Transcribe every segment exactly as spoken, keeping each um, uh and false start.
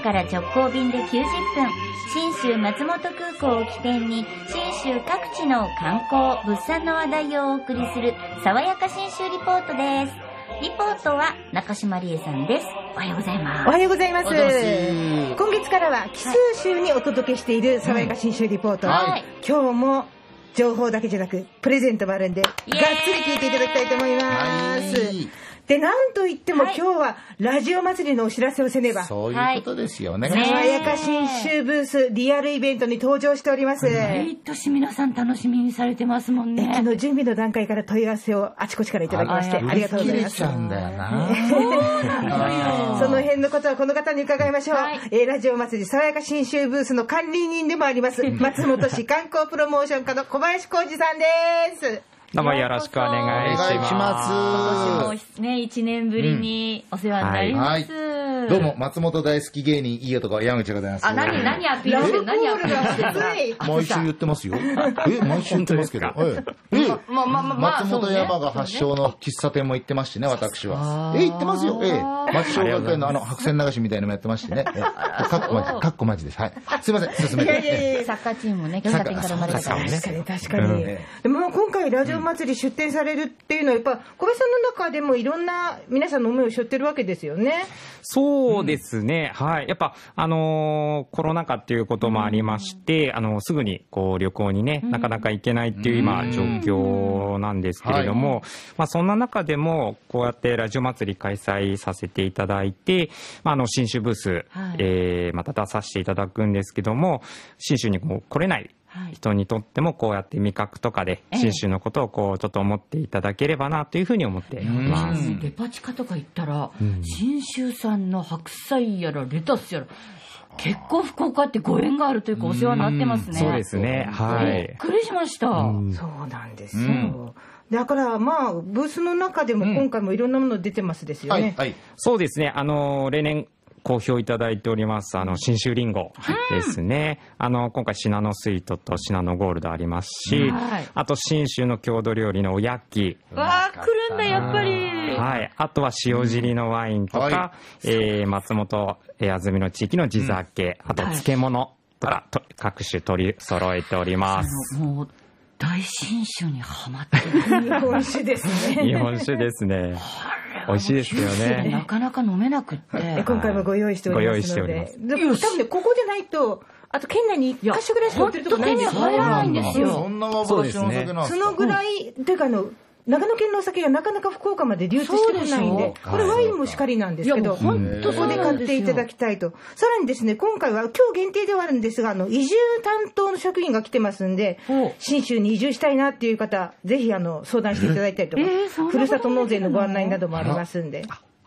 京から直行便できゅうじゅっぷん、信州松本空港を起点に信州各地の観光、物産の話題をお送りする爽やか信州リポートです。リポートは中島理恵さんです。おはようございます。おはようございます。今月からは紀州州にお届けしている爽やか信州リポート、はいはい、今日も情報だけじゃなくプレゼントもあるんでがっつり聞いていただきたいと思います、はい、でなんといっても、はい、今日はラジオ祭りのお知らせをせねば。そういうことですよね。爽やか信州ブースリアルイベントに登場しております。毎年皆さん楽しみにされてますもんね。あの準備の段階から問い合わせをあちこちからいただきまして あ, ありがとうございます。ちゃうんだよなその辺のことはこの方に伺いましょう、はい、えー、ラジオ祭り爽やか信州ブースの管理人でもあります松本市観光プロモーション課の小林浩二さんです。どうもよろしくお願いします。今年もね、いちねんぶりにお世話になります。うん、はいはい、どうも、松本大好き芸人、いい男、山口でございます。あ、何、何アピールしてる、何アピールしてる毎週言ってますよ。え、毎週言ってますけど。え、まあまあまあまあ、松本山が発祥の喫茶店も行ってましてね、私は。え、行ってますよ。え、松小学園のあの、白線流しみたいなのもやってましてね。え、かっこまじ、かっこまじです。はい。すいません、進めて。サッカーチームもね、喫茶店から生まれたからね。確かに、確かに。でも今回、ラジオ祭り出展されるっていうのはやっぱ小林さんの中でもいろんな皆さんの思いを背負ってるわけですよね。そうですね、うん、はい、やっぱあのー、コロナ禍っていうこともありまして、うん、あのー、すぐにこう旅行にね、うん、なかなか行けないっていう今状況なんですけれども、うん、はい、まあそんな中でもこうやってラジオ祭り開催させていただいて、まあ、あの信州ブース、はい、えー、また出させていただくんですけども、信州にこう来れない人にとってもこうやって味覚とかで信州のことをこうちょっと思っていただければなというふうに思っています。デパ地下とか行ったら信州産の白菜やらレタスやら結構福岡ってご縁があるというかお世話になってますね。そうですね、はい、びっくりしました。そうなんですよ、うん、だからまあブースの中でも今回もいろんなもの出てますですよね、うん、はいはい、そうですね、あの例年好評いただいておりますあの信州りんごですね、うん、あの今回シナノスイートとシナノゴールドありますし、はい、あと信州の郷土料理のおやき、わー、来るんだやっぱり、はい、あとは塩尻のワインとか、うん、はい、えー、松本安曇野地域の地酒、うん、あと漬物とか、はい、と各種取り揃えております。大信州にハマってる日本酒ですね。日本酒ですね。美味しいですよね。なかなか飲めなくって、はい、今回もご用意しておりますので、多分ね、ここでないと、あと県内に一箇所ぐらいしか売ってるとこないんですよ。本当に入らないんですよ。そんな幻のお酒なんですか。そのぐらい、うん、てかあの長野県のお酒がなかなか福岡まで流通してこないんで、これワインもしかりなんですけど、ここで買っていただきたいと。さらにですね、今回は今日限定ではあるんですが、あの移住担当の職員が来てますんで、信州に移住したいなっていう方、ぜひあの相談していただいたりとか、ふるさと納税のご案内などもありますんで。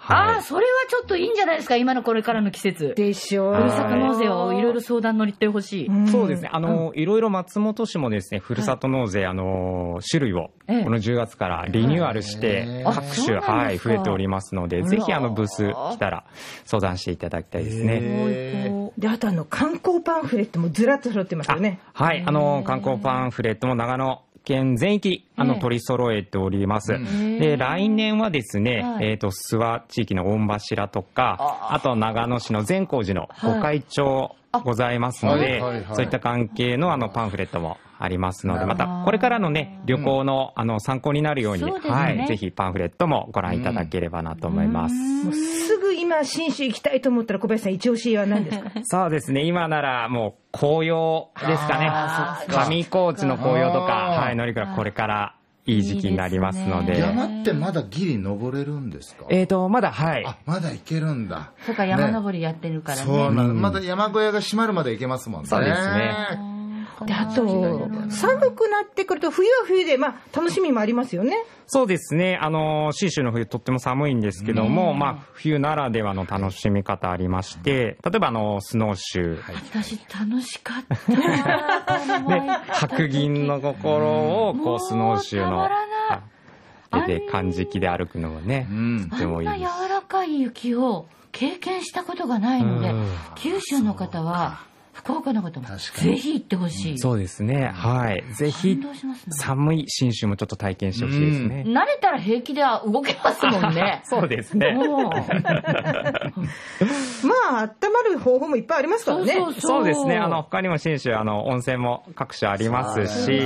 はい、ああ、それはちょっといいんじゃないですか、今のこれからの季節でしょう。ふるさと納税をいろいろ相談乗りってほしい、うん、そうですね、あの、うん、いろいろ松本市もですね、ふるさと納税、はい、あの種類をこのじゅうがつからリニューアルして各種、はい、増えておりますので、ぜひあのブース来たら相談していただきたいですね。で、あとあの観光パンフレットもずらっと揃ってますよね。はい、あの観光パンフレットも長野県全域あの取り揃えております。で、来年はですね、えっと諏訪地域の御柱とか、あと長野市の善光寺の御開帳ございますので、そういった関係のあのパンフレットもありますので、またこれからのね、旅行のあの参考になるように、はい、ぜひパンフレットもご覧いただければなと思います。もうすぐ今信州行きたいと思ったら小林さん一押しは何ですか？そうですね、今ならもう紅葉ですかね。上高地の紅葉とか、はい、乗り換えこれからいい時期になりますので。山ってまだギリ登れるんですか？えっと、まだ、はい。あ、まだ行けるんだ。そうか、山登りやってるからね。そうなの。まだ山小屋が閉まるまで行けますもんね。そうですね。で、あと寒くなってくると冬は冬で、まあ、楽しみもありますよね。そうですね、あの信州の冬とっても寒いんですけども、まあ、冬ならではの楽しみ方ありまして、例えばあのスノーシュー、はい、私楽しかったで、白銀の心をこうスノーシューの出て寒時期で歩くのもね、でもいいです。あんな柔らかい雪を経験したことがないので、九州の方は福岡の方もぜひ行ってほしい、うん、そうですね、はい、ぜひ、ね、寒い信州もちょっと体験してほしいですね、うん、慣れたら平気では動けますもんねそうですねまあ温まる方法もいっぱいありますからね。そうそうそう、そうですね、あの他にも信州あの温泉も各所ありますし、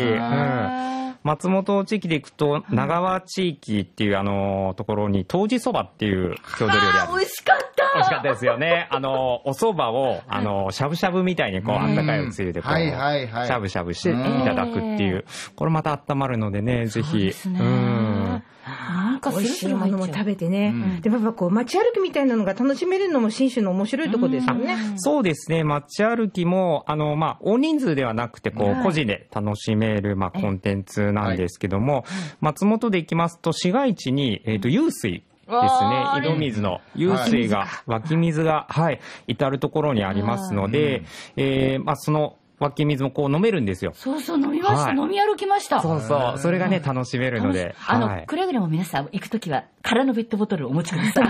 松本地域で行くと長和地域っていうあのところにとうじそばっていう郷土料理ある。あー、美味しかった。美味しかったですよね。あのお蕎麦をあのしゃぶしゃぶみたいにこうあったかいおつゆでこうしゃぶしゃぶしていただくっていう。これまた温まるのでね、ぜひ。うん。なんか美味しいものも食べてね、うん、でやっぱこう街歩きみたいなのが楽しめるのも信州の面白いところですよね、うん、そうですね、街歩きもあの、まあ、大人数ではなくてこう、はい、個人で楽しめる、まあ、コンテンツなんですけども、はい、松本で行きますと市街地に、えーと、湧水ですね、井戸水の湧水が、はい、湧き水が、はい、至るところにありますので、えーまあ、その湧き水もこう飲めるんですよ。そうそう、飲みました、はい、飲み歩きました。そうそう、それがね、楽しめるので。あの、はい、くれぐれも皆さん、行くときは、空のペットボトルをお持ちくださ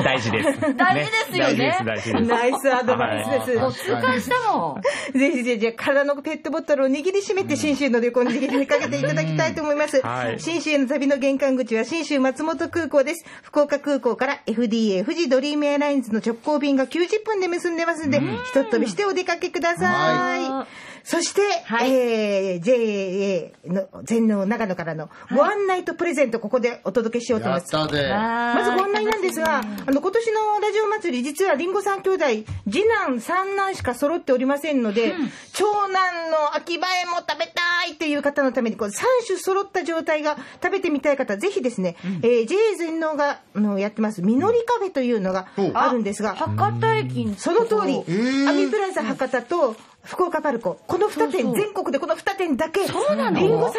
い。大事です。大事ですよね。大事です、大事です。ナイスアドバイスです。はい、痛感したもん。ぜひぜひ、空のペットボトルを握りしめて、信州の旅行に出かけていただきたいと思います。はい、信州の旅の玄関口は、信州松本空港です。福岡空港から エフディーエー 富士ドリームエアラインズの直行便がきゅうじゅっぷんで結んでますんで、ひとっ飛びしてお出かけください。はい、そして、はい、えー、ジェーエー の全農長野からのご案内とプレゼント、ここでお届けしようと思います。まずご案内なんですが、あの今年のラジオ祭り、実はりんごさん兄弟、次男三男しか揃っておりませんので、うん、長男の秋映えも食べたいという方のためにこうさんしゅ揃った状態が食べてみたい方、ぜひですね、うん、えー、ジェーエー 全農がのやってますみのりカフェというのがあるんですが、博多駅その通り、アミプラザ博多と福岡パルコ、このにてん、そうそう、全国でこのにてんだけ、りんごさん兄弟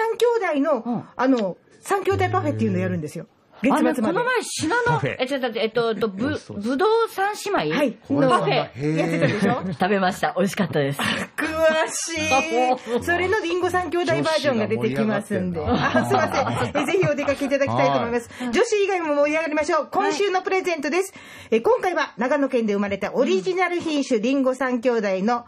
の、うん、あのさん兄弟パフェっていうのをやるんですよ。月末まで。この前、信濃、え、ちょっと、えっと、ぶ、ぶどう三姉妹、はい、のパフェやってたでしょ食べました。美味しかったです。詳しい。それのりんご三兄弟バージョンが出てきますんで。あ、すいません。ぜひお出かけいただきたいと思います。女子以外も盛り上がりましょう。今週のプレゼントです。え、今回は長野県で生まれたオリジナル品種、りんご三兄弟の、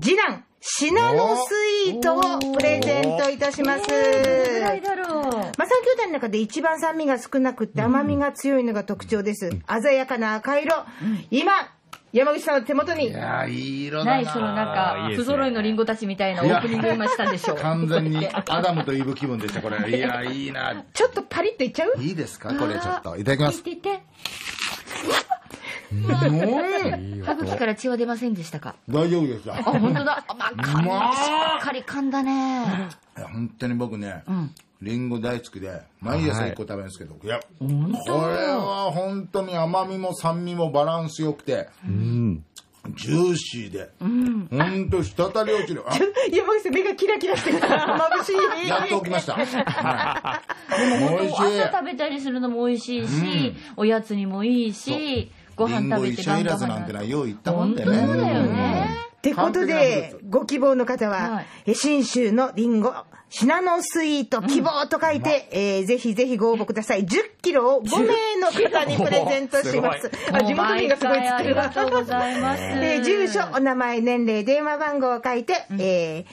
次男、シナノスイートをプレゼントいたします。えー、どれだろう。まあ、さん兄弟の中で一番酸味が少なくて甘みが強いのが特徴です。鮮やかな赤色。今、山口さんの手元に。いやー、いい色だな。ない、そのなんか、不揃いのリンゴたちみたいなオープニング今したでしょう。完全にアダムとイブ気分でした、これ。いやー、いいな。ちょっとパリッといっちゃう？いいですか？これちょっと。いただきます。いていて。歯茎から血は出ませんでしたか？大丈夫でした。あ、本当だ。まあ、しっかり噛んだね。本当に僕ね、リンゴ大好きで、毎朝いっこ食べるんですけど、いや、これは本当に甘みも酸味もバランス良くて、ジューシーで、本当滴り落ちる。山口さん、目がキラキラしてるから、眩しい。やっと起きました。美味しい。朝食べたりするのも美味しいし、おやつにもいいし、ご飯食べて医者いらずなんてのはよう言ったもんだよね。本当だよね。ってことで、ご希望の方は、信州のりんご、シナノスイート希望と書いて、ぜひぜひご応募ください。じゅっキロをごめいの方にプレゼントします。地元民がすごいつってる。ありがとうございます。住所、お名前、年齢、電話番号を書いて、メ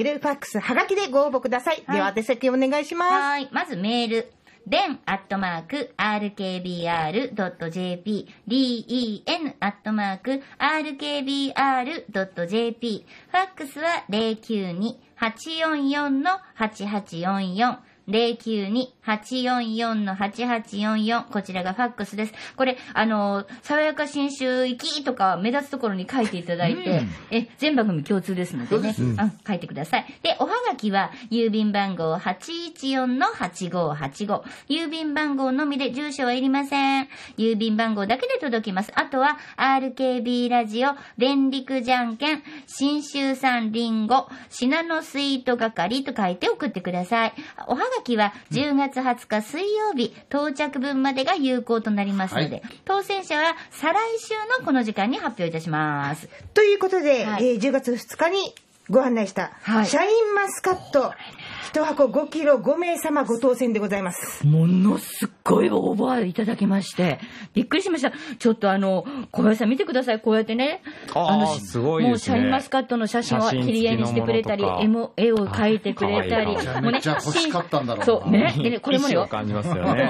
ール、ファックス、はがきでご応募ください。では、宛先お願いします。はい。まずメール。den アットマーク アールケービーアールドットジェーピー den アットマーク アールケービーアールドットジェーピー ファックスは ゼロきゅうに はちよんよん はちはちよんよん ゼロきゅうに はちよんよん はちはちよんよん こちらがファックスです。これ、あの、爽やか信州行きとか目立つところに書いていただいて、うん、え、全番組共通ですのでね、あ、書いてください。で、おはがきは、郵便番号 はちいちよん はちごはちご。郵便番号のみで住所はいりません。郵便番号だけで届きます。あとは、アールケービー ラジオ、電力じゃんけん、信州産リンゴ、信濃スイート係と書いて送ってください。おはがきおはがきはじゅうがつはつか水曜日到着分までが有効となりますので、はい、当選者は再来週のこの時間に発表いたします。ということで、はい、えー、じゅうがつふつかにご案内した、はい、シャインマスカット。一箱ごキロごめいさまご当選でございます。ものすごいオーバーいただきましてびっくりしました。ちょっとあの小林さん見てください。こうやってね、あのすごいですね、もうシャインマスカットの写真を切り絵にしてくれたり、絵を描いてくれたり、めっちゃ欲しかったんだろうな。そうね。でね、これもよ、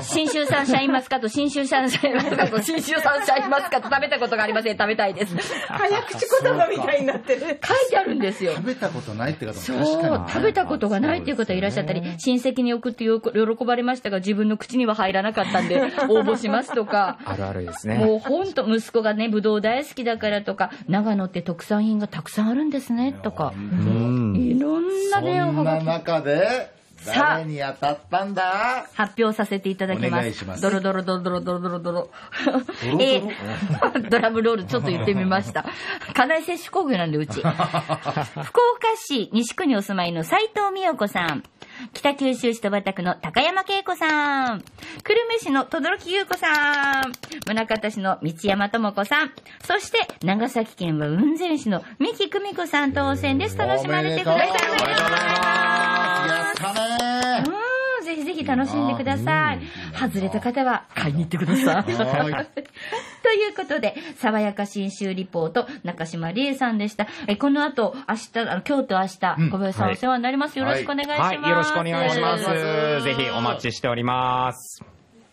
信州産シャインマスカット、信州産シャインマスカット、信州産シャインマスカット食べたことがありません。食べたいです。早口言葉みたいになってる、書いてあるんですよ。食べたことないって方も確かに食べたことがないっていう方いらっしゃったり、親戚に送って喜ばれましたが自分の口には入らなかったんで応募しますとか、あるあるですね。もう本当息子がねぶどう大好きだからとか、長野って特産品がたくさんあるんですねとか、いろんな電話が。そんな中で誰に当たったんだ？発表させていただきます。ドロドロドロドロドロドロドロ。えー、ドラムロールちょっと言ってみました。家内接種工具なんでうち。福岡市西区にお住まいの斉藤美代子さん。北九州市戸畑区の高山恵子さん。久留米市の轟優子さん。宗像市の道山智子さん。そして長崎県は雲仙市の三木久美子さん当選です。楽しまれてください。おめでとうございます。うん、ぜひぜひ楽しんでください。外れた方は買いに行ってください。ということで、爽やか信州リポート、中島理恵さんでした。えこの後、明日、今日と明日、小林さんお世話になります。よろしくお願いします。はい、よろしくお願いします。ぜひお待ちしております。